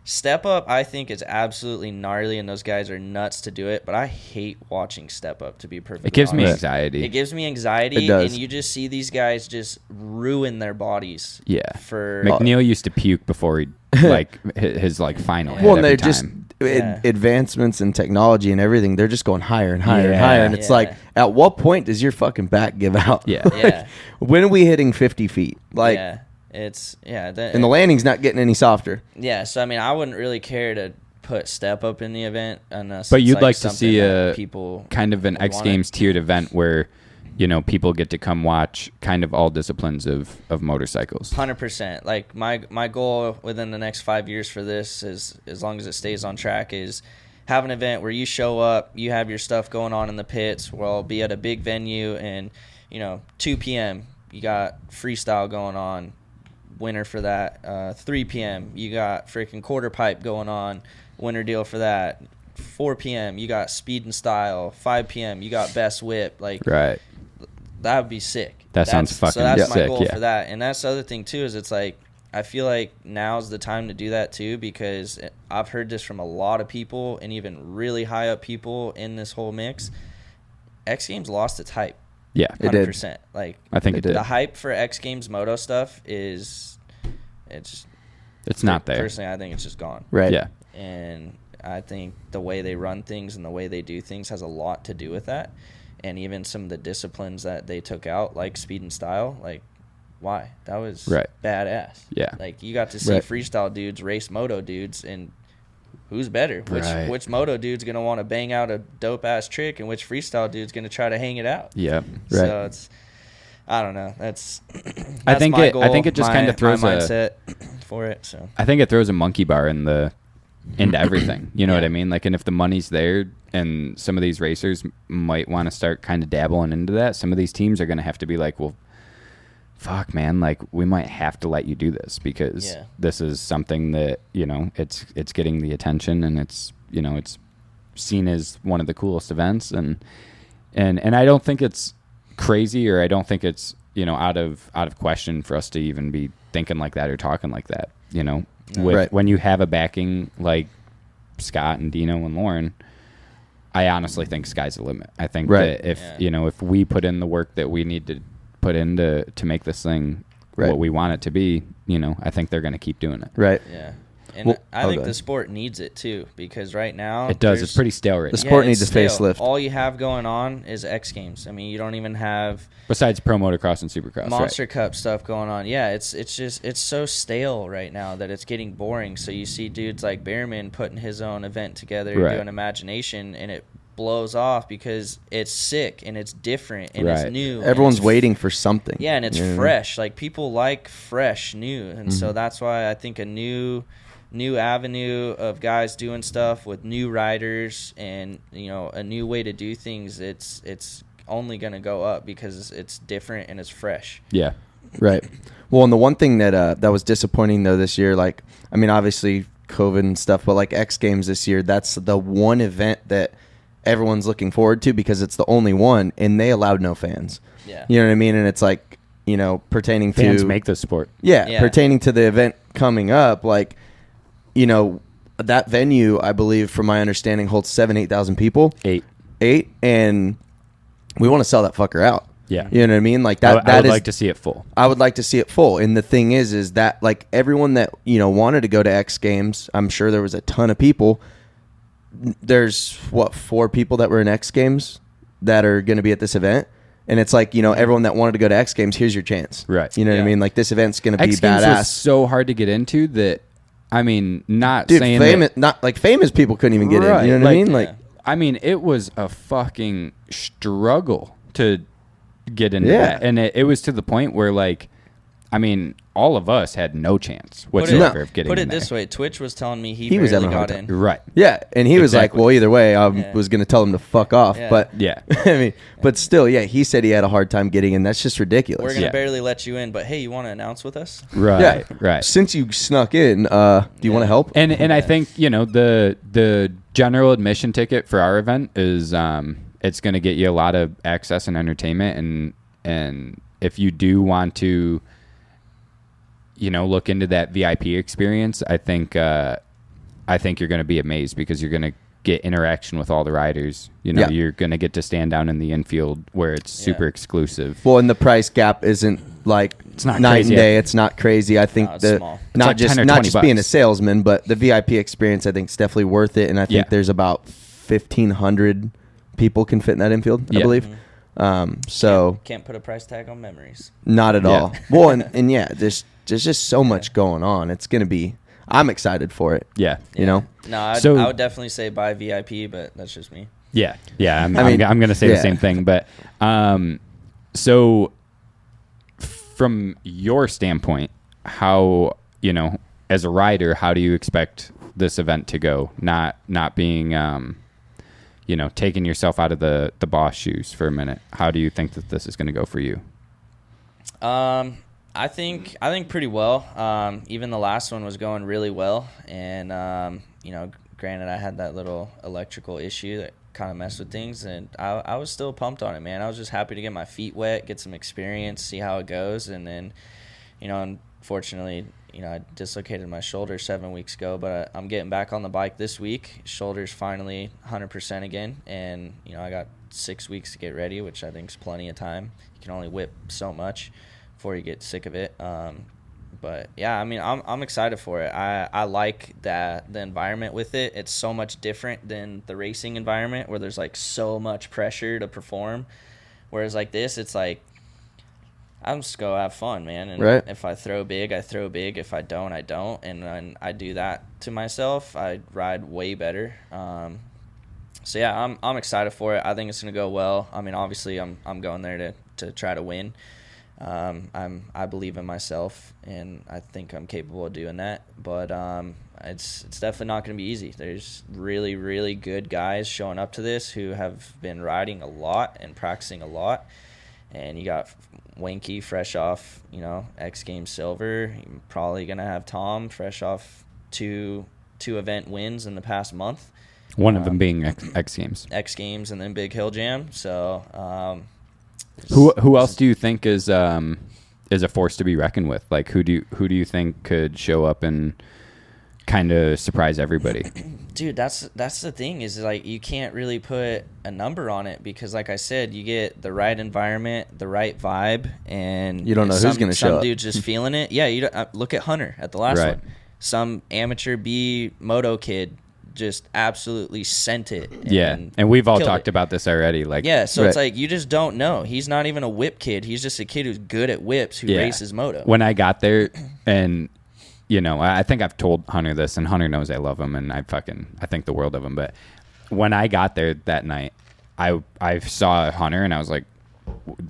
Step Up, I think, is absolutely gnarly, and those guys are nuts to do it, but I hate watching Step Up, to be perfectly honest. It gives honest. me anxiety. It gives me anxiety, it does. And you just see these guys just ruin their bodies. Yeah. For McNeil used to puke before he, like, his, like, final hit. Well, and they're time. just yeah. ad- advancements in technology and everything, they're just going higher and higher yeah, and higher. And it's yeah. like, at what point does your fucking back give out? Yeah. Like, yeah. When are we hitting fifty feet? Like, yeah. it's, yeah. That, and the landing's not getting any softer. Yeah. So, I mean, I wouldn't really care to put step up in the event unless. But you'd like, like to see a people kind of an X Games tiered event where, you know, people get to come watch kind of all disciplines of, of motorcycles. one hundred percent. Like, my my goal within the next five years for this, is as long as it stays on track, is have an event where you show up, you have your stuff going on in the pits, where I'll be at a big venue, and, you know, two p.m., you got freestyle going on, winner for that. Uh, three p.m., you got freaking quarter pipe going on, winner deal for that. four p.m., you got speed and style. five p.m., you got best whip. Like, right. That would be sick. That that's, sounds fucking sick. So that's yeah. my goal yeah. for that. And that's the other thing, too, is it's like, I feel like now's the time to do that, too, because I've heard this from a lot of people and even really high up people in this whole mix. X Games lost its hype. Yeah, it one hundred percent. Did. Like, I think the, it did. The hype for X Games moto stuff is, it's, it's not there. Personally, I think it's just gone. Right. Yeah. And I think the way they run things and the way they do things has a lot to do with that. And even some of the disciplines that they took out, like speed and style, like, why? That was right. badass. Yeah. Like, you got to see right. freestyle dudes race moto dudes, and who's better? Which right. which moto dude's going to want to bang out a dope-ass trick, and which freestyle dude's going to try to hang it out? Yeah. Right. So it's, I don't know. That's, that's I think my it, goal. I think it just kind of throws my mindset a, for it. So I think it throws a monkey bar in the into everything. You know yeah. what I mean? Like, and if the money's there, and some of these racers might want to start kind of dabbling into that, some of these teams are going to have to be like, well, fuck, man, like, we might have to let you do this, because yeah. this is something that, you know, it's it's getting the attention, and it's, you know, it's seen as one of the coolest events. And and and I don't think it's crazy, or I don't think it's, you know, out of out of question for us to even be thinking like that or talking like that, you know, no. With, right. when you have a backing like Scott and Dino and Lauren. I honestly think sky's the limit. I think right. that if yeah. you know, if we put in the work that we need to put into to make this thing right. what we want it to be, you know, I think they're going to keep doing it. Right. Yeah. And well, I think okay. the sport needs it too, because right now it does. It's pretty stale right now. The sport yeah, needs a stale. facelift. All you have going on is X Games. I mean, you don't even have, besides pro motocross and supercross, Monster right. Cup stuff going on. Yeah, it's it's just it's so stale right now that it's getting boring. So you see dudes like Bearman putting his own event together, right. doing Imagination, and it blows off because it's sick and it's different and right. it's new. Everyone's it's waiting f- for something. Yeah, and it's yeah. fresh. Like, people like fresh, new, and mm-hmm. so that's why I think a new. new avenue of guys doing stuff with new riders and, you know, a new way to do things, it's it's only going to go up because it's different and it's fresh. Yeah, right. Well, and the one thing that uh that was disappointing though this year, like, I mean, obviously COVID and stuff, but like X Games this year, that's the one event that everyone's looking forward to because it's the only one, and they allowed no fans. Yeah, you know what I mean? And it's like, you know, pertaining fans to fans make the sport. Yeah, yeah, pertaining to the event coming up, like, you know, that venue, I believe, from my understanding, holds seven, eight thousand people. Eight, eight, and we want to sell that fucker out. Yeah, you know what I mean. Like that. I, that I would is, like to see it full. I would like to see it full. And the thing is, is that like everyone that, you know, wanted to go to X Games, I'm sure there was a ton of people. There's what four people that were in X Games that are going to be at this event. And it's like, you know, everyone that wanted to go to X Games, here's your chance. Right. You know yeah. what I mean? Like, this event's going to be X Games badass. Was so hard to get into that. I mean, not Dude, saying famous, that, not like famous people couldn't even get right, in. You know what like, I mean? Like, yeah. I mean, it was a fucking struggle to get into yeah. that, and it, it was to the point where, like, I mean, all of us had no chance whatsoever put it, of getting. Put it in this way: Twitch was telling me he, he barely was got in. Right? Yeah, and he exactly. was like, "Well, either way, I yeah. was going to tell him to fuck off." Yeah. But yeah, I mean, but still, yeah, he said he had a hard time getting in. That's just ridiculous. We're going to yeah. barely let you in, but hey, you want to announce with us? Right. Yeah. Right. Since you snuck in, uh, do you yeah. want to help? And and yeah. I think, you know, the the general admission ticket for our event is um it's going to get you a lot of access and entertainment, and and if you do want to, you know, look into that V I P experience, I think uh, I think you're going to be amazed because you're going to get interaction with all the riders. You know, yeah. you're going to get to stand down in the infield where it's yeah. super exclusive. Well, and the price gap isn't like it's not night and day. Yet. It's not crazy. I think no, the not like just not just bucks. being a salesman, but the V I P experience, I think, is definitely worth it. And I think yeah. there's about fifteen hundred people can fit in that infield, yeah. I believe. Mm-hmm. Um, so can't, can't put a price tag on memories. Not at yeah. all. Well, and, and yeah, there's there's just so yeah. much going on. It's going to be. I'm excited for it. Yeah. You yeah. know? No, I'd, so, I would definitely say buy V I P, but that's just me. Yeah. Yeah. I'm, I mean, I'm, I'm going to say yeah. the same thing. But um, so from your standpoint, how, you know, as a rider, how do you expect this event to go? Not not being, um, you know, taking yourself out of the, the boss shoes for a minute. How do you think that this is going to go for you? Um. I think I think pretty well. Um, even the last one was going really well, and um, you know, granted I had that little electrical issue that kind of messed with things, and I, I was still pumped on it, man. I was just happy to get my feet wet, get some experience, see how it goes, and then, you know, unfortunately, you know, I dislocated my shoulder seven weeks ago, but I, I'm getting back on the bike this week. Shoulder's finally one hundred percent again, and you know, I got six weeks to get ready, which I think is plenty of time. You can only whip so much before you get sick of it. Um, but yeah, I mean, I'm I'm excited for it. I, I like that the environment with it. It's so much different than the racing environment where there's like so much pressure to perform. Whereas like this, it's like, I'm just going to have fun, man. And right. if I throw big, I throw big. If I don't, I don't. And when I do that to myself, I ride way better. Um, so yeah, I'm I'm excited for it. I think it's going to go well. I mean, obviously I'm I'm going there to, to try to win. Um, I'm, I believe in myself and I think I'm capable of doing that, but, um, it's, it's definitely not going to be easy. There's really, really good guys showing up to this who have been riding a lot and practicing a lot. And you got Wanky fresh off, you know, X Games silver. You're probably going to have Tom fresh off two, two event wins in the past month. One um, of them being X, X Games, X Games and then Big Hill Jam. So, um, Who who else do you think is um is a force to be reckoned with? Like who do you, who do you think could show up and kind of surprise everybody? Dude, that's that's the thing is like you can't really put a number on it because like I said, you get the right environment, the right vibe, and you don't know some, who's going to show up. Some dude's just feeling it. Yeah, you don't, uh, look at Hunter at the last right. one. Some amateur B moto kid just absolutely sent it. And yeah, and we've all talked it. about this already. Like, yeah, so right. it's like you just don't know. He's not even a whip kid. He's just a kid who's good at whips who yeah. races moto. When I got there, and you know, I think I've told Hunter this, and Hunter knows I love him, and I fucking I think the world of him. But when I got there that night, I I saw Hunter, and I was like,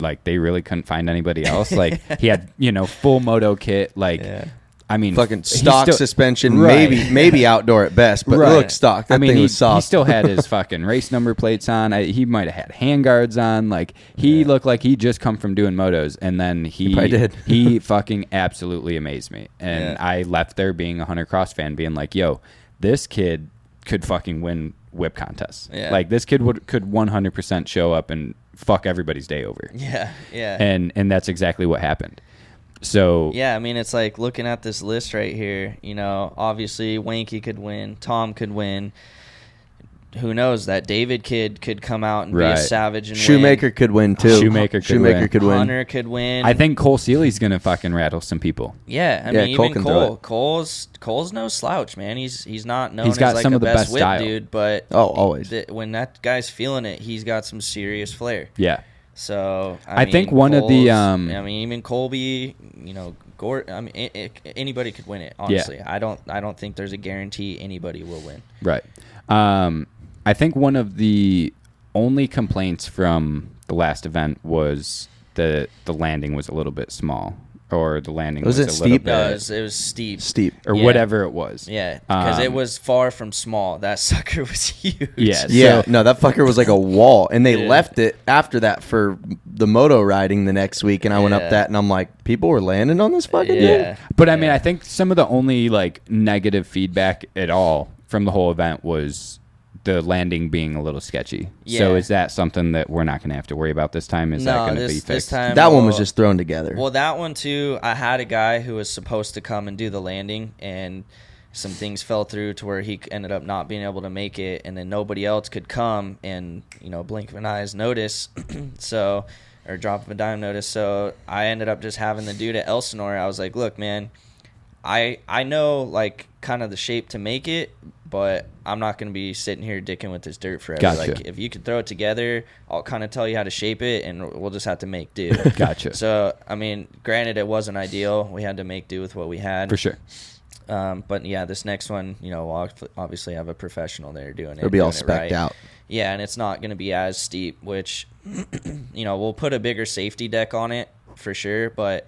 like they really couldn't find anybody else. Like he had you know full moto kit, like. Yeah. I mean, fucking stock still, suspension, right. maybe maybe outdoor at best, but right. look, stock. That I mean, thing he, was soft. He still had his fucking race number plates on. I, he might have had handguards on. Like he yeah. looked like he just come from doing motos, and then he he, did. he fucking absolutely amazed me. And yeah. I left there being a Hunter Cross fan, being like, "Yo, this kid could fucking win whip contests. Yeah. Like this kid would could one hundred percent show up and fuck everybody's day over." Yeah, yeah. And and that's exactly what happened. So yeah, I mean, it's like looking at this list right here, you know, obviously Wanky could win, Tom could win. Who knows that David kid could come out and right. be a savage and Shoemaker win. could win too. Shoemaker could Shoemaker win. could win. Hunter could win. I think Cole Seeley's going to fucking rattle some people. Yeah, I yeah, mean Cole even Cole, Cole's Cole's no slouch, man. He's he's not known he's got as like some the of the best, best whip style. dude, but oh, always. Th- when that guy's feeling it, he's got some serious flair. Yeah. So I, I mean, think one Cole's, of the um, I mean even Colby, you know, Gort, I mean it, it, anybody could win it. Honestly, yeah. I don't I don't think there's a guarantee anybody will win. Right. Um, I think one of the only complaints from the last event was the the landing was a little bit small, or the landing was, was it a steep? Little bit. No, it was, it was steep, steep or yeah. whatever it was. Yeah, because um, it was far from small. That sucker was huge. Yeah, yeah. So, no, that fucker was like a wall, and they yeah. left it after that for the moto riding the next week. And I yeah. went up that, and I'm like, people were landing on this fucking yeah. thing. Yeah. But I mean, I think some of the only like negative feedback at all from the whole event was the landing being a little sketchy. Yeah. So is that something that we're not going to have to worry about this time? Is no, that going to be fixed? This time, that well, one was just thrown together. Well, that one too, I had a guy who was supposed to come and do the landing, and some things fell through to where he ended up not being able to make it, and then nobody else could come and, you know, blink of an eye's notice, so, or drop of a dime notice. So I ended up just having the dude at Elsinore. I was like, look, man, I I know, like, kind of the shape to make it, but I'm not going to be sitting here dicking with this dirt forever. Gotcha. Like, if you could throw it together, I'll kind of tell you how to shape it, and we'll just have to make do. Gotcha. So, I mean, granted, it wasn't ideal. We had to make do with what we had. For sure. Um, but yeah, this next one, you know, we'll obviously have a professional there doing it. It'll be all spec'd right. out. Yeah, and it's not going to be as steep, which, you know, we'll put a bigger safety deck on it for sure. But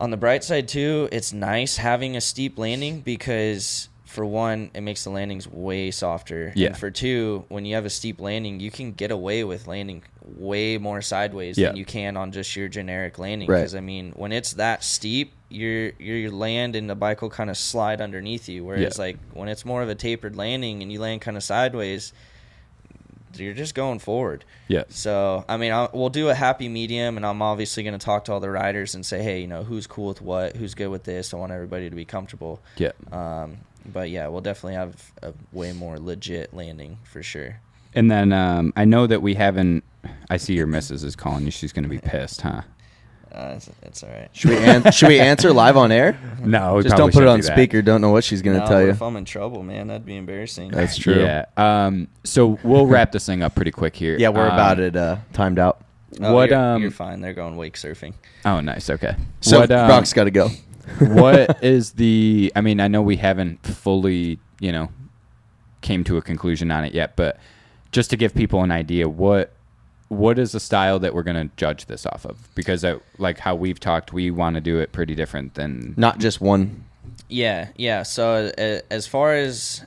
on the bright side, too, it's nice having a steep landing because, for one, it makes the landings way softer. Yeah. And for two, when you have a steep landing, you can get away with landing way more sideways yeah. than you can on just your generic landing. Because, right. I mean, when it's that steep, your your land and the bike will kind of slide underneath you. Whereas, yeah. like, when it's more of a tapered landing and you land kind of sideways, you're just going forward. Yeah. So, I mean, I'll, we'll do a happy medium, and I'm obviously going to talk to all the riders and say, hey, you know, who's cool with what, who's good with this. I want everybody to be comfortable. Yeah. Um, but, yeah, we'll definitely have a way more legit landing for sure. And then um, I know that we haven't – I see your missus is calling you. She's going to be pissed, huh? Uh, that's, that's all right. Should we, an- should we answer live on air? No. Just don't put it on speaker. That. Don't know what she's going to no, tell you. If I'm in trouble, man, that'd be embarrassing. That's true. Yeah. Um, so we'll wrap this thing up pretty quick here. Yeah, we're um, about it uh, timed out. Oh, what? You're, um, you're fine. They're going wake surfing. Oh, nice. Okay. So what, um, Brock's got to go. What is the – I mean, I know we haven't fully, you know, came to a conclusion on it yet, but just to give people an idea, what – what is the style that we're going to judge this off of? Because, I, like how we've talked, we want to do it pretty different than... Not just one. Yeah, yeah. So uh, as far as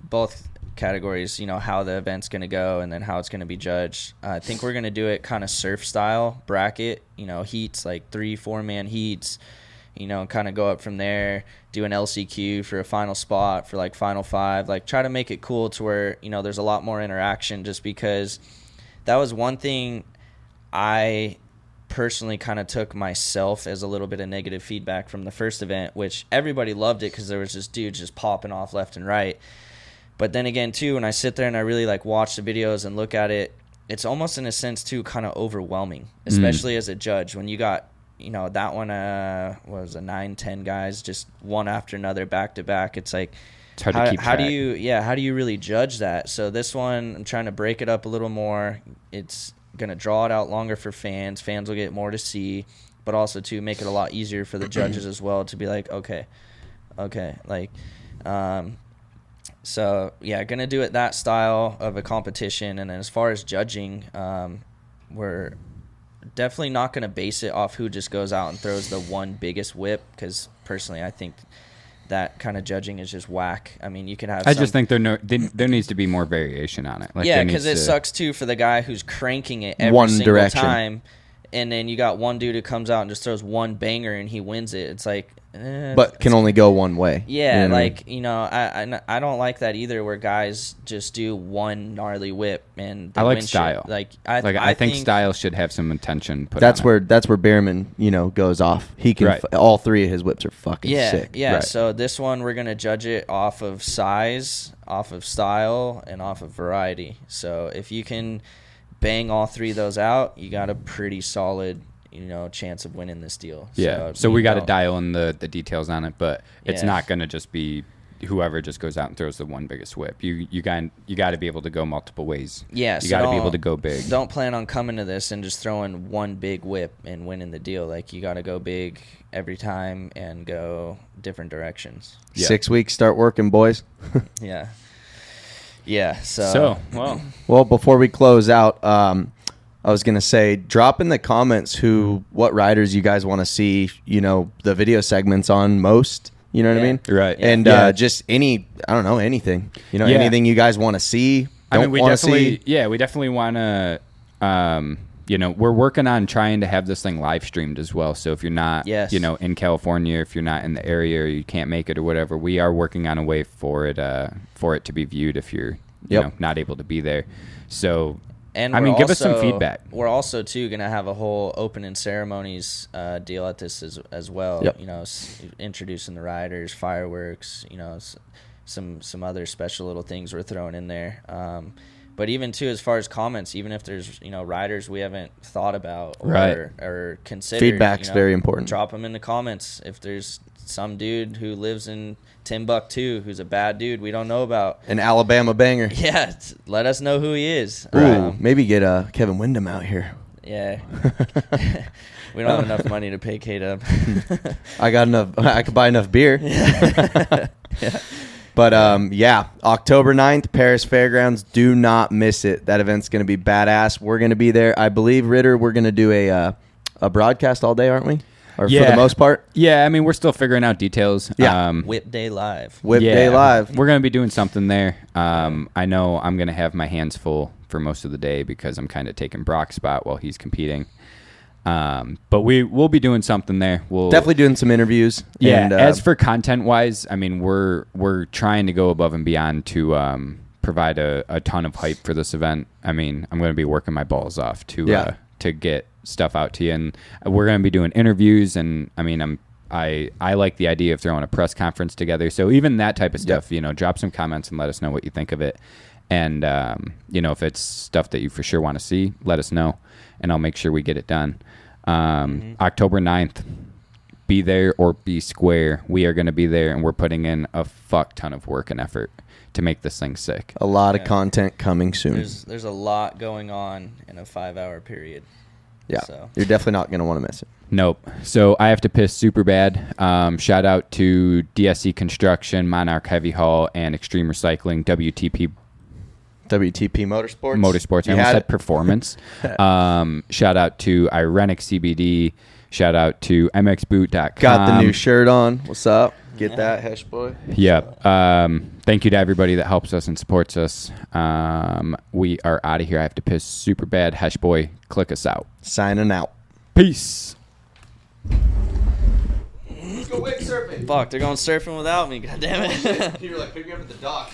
both categories, you know, how the event's going to go and then how it's going to be judged, uh, I think we're going to do it kind of surf style bracket, you know, heats, like three, four-man heats, you know, kind of go up from there, do an L C Q for a final spot for, like, final five. Like, try to make it cool to where, you know, there's a lot more interaction just because... That was one thing I personally kind of took myself as a little bit of negative feedback from the first event, which everybody loved it because there was just dudes just popping off left and right. But then again, too, when I sit there and I really like watch the videos and look at it, it's almost in a sense, too, kind of overwhelming, especially mm. as a judge. When you got, you know, that one uh, what was a nine, ten guys, just one after another, back to back, it's like, it's hard how, to keep how do you yeah how do you really judge that? So this one I'm trying to break it up a little more. It's gonna draw it out longer for fans fans will get more to see, but also to make it a lot easier for the judges as well to be like, okay okay like um so yeah gonna do it that style of a competition. And then as far as judging, um we're definitely not gonna base it off who just goes out and throws the one biggest whip, because personally I think that kind of judging is just whack. I mean, you could have. I some... just think there no there, there needs to be more variation on it. Like, yeah, because it to... sucks too for the guy who's cranking it every one single direction. time, and then you got one dude who comes out and just throws one banger and he wins it. It's like, eh, but it's, can only go one way. Yeah, you know like I mean? you know, I, I I don't like that either. Where guys just do one gnarly whip and the I like style. Should, like I like I, I think, think style should have some attention put. That's on where it. that's where Bearman you know goes off. He can right. f- all three of his whips are fucking yeah, sick. Yeah, yeah. Right. So this one we're gonna judge it off of size, off of style, and off of variety. So if you can bang all three of those out, you got a pretty solid, you know, chance of winning this deal. Yeah. So, so we got to dial in the, the details on it, but it's yeah. not going to just be whoever just goes out and throws the one biggest whip. You you got you got to be able to go multiple ways. Yeah. You so got to be able to go big. Don't plan on coming to this and just throwing one big whip and winning the deal. Like, you got to go big every time and go different directions. Yeah. Six weeks, start working, boys. yeah. Yeah. So, so well, well, before we close out, um, I was going to say, drop in the comments who, what riders you guys want to see, you know, the video segments on most, you know what yeah. I mean? Right. And yeah. uh, just any, I don't know, anything, you know, yeah. anything you guys want to see. Don't I mean, we definitely, see. yeah, we definitely want to, um, you know, we're working on trying to have this thing live streamed as well. So if you're not, yes. you know, in California, if you're not in the area or you can't make it or whatever, we are working on a way for it, uh, for it to be viewed if you're, you yep. know, not able to be there. So, And I mean, also, give us some feedback. We're also, too, going to have a whole opening ceremonies uh, deal at this as, as well. Yep. You know, s- introducing the riders, fireworks, you know, s- some some other special little things we're throwing in there. Um, but even, too, as far as comments, even if there's, you know, riders we haven't thought about or, right. or, or considered. Feedback's you know, very important. Drop them in the comments. If there's some dude who lives in Timbuktu who's a bad dude we don't know about, an Alabama banger, yeah let us know who he is. Ooh, um, maybe get uh Kevin Windham out here. Yeah we don't have enough money to pay K-Dub. I got enough. I could buy enough beer. yeah. yeah. But um yeah October ninth, Perris Fairgrounds, do not miss it. That event's gonna be badass. We're gonna be there. I believe, Ritter, we're gonna do a uh a broadcast all day, aren't we? Or yeah. for the most part. Yeah, I mean, we're still figuring out details. Yeah. Um, Whip Day Live. Whip yeah, Day Live. We're going to be doing something there. Um, I know I'm going to have my hands full for most of the day because I'm kind of taking Broc's spot while he's competing. Um, but we will be doing something there. We'll definitely doing some interviews. Yeah. And, uh, as for content wise, I mean, we're we're trying to go above and beyond to um, provide a, a ton of hype for this event. I mean, I'm going to be working my balls off to yeah. uh, to get stuff out to you, and we're going to be doing interviews, and I mean, I'm I I like the idea of throwing a press conference together, so even that type of stuff. Yep. You know, drop some comments and let us know what you think of it, and um you know, if it's stuff that you for sure want to see, let us know and I'll make sure we get it done. um mm-hmm. October ninth, be there or be square. We are going to be there, and we're putting in a fuck ton of work and effort to make this thing sick. A lot yeah. of content coming soon. There's, there's a lot going on in a five hour period. Yeah, so. You're definitely not going to want to miss it. Nope. So I have to piss super bad. Um, shout out to D S C Construction, Monarch Heavy Haul, and Extreme Recycling, W T P. W T P Motorsports. Motorsports. You I almost said it. Performance. um, shout out to Irenic C B D. Shout out to m x boot dot com. Got the new shirt on. What's up? Get yeah. that, Hesh Boy. Yep. Um, thank you to everybody that helps us and supports us. Um, we are out of here. I have to piss super bad. Hesh Boy, click us out. Signing out. Peace. Let's go wake surfing. Fuck, they're going surfing without me. God damn it. You were like, pick me up at the dock.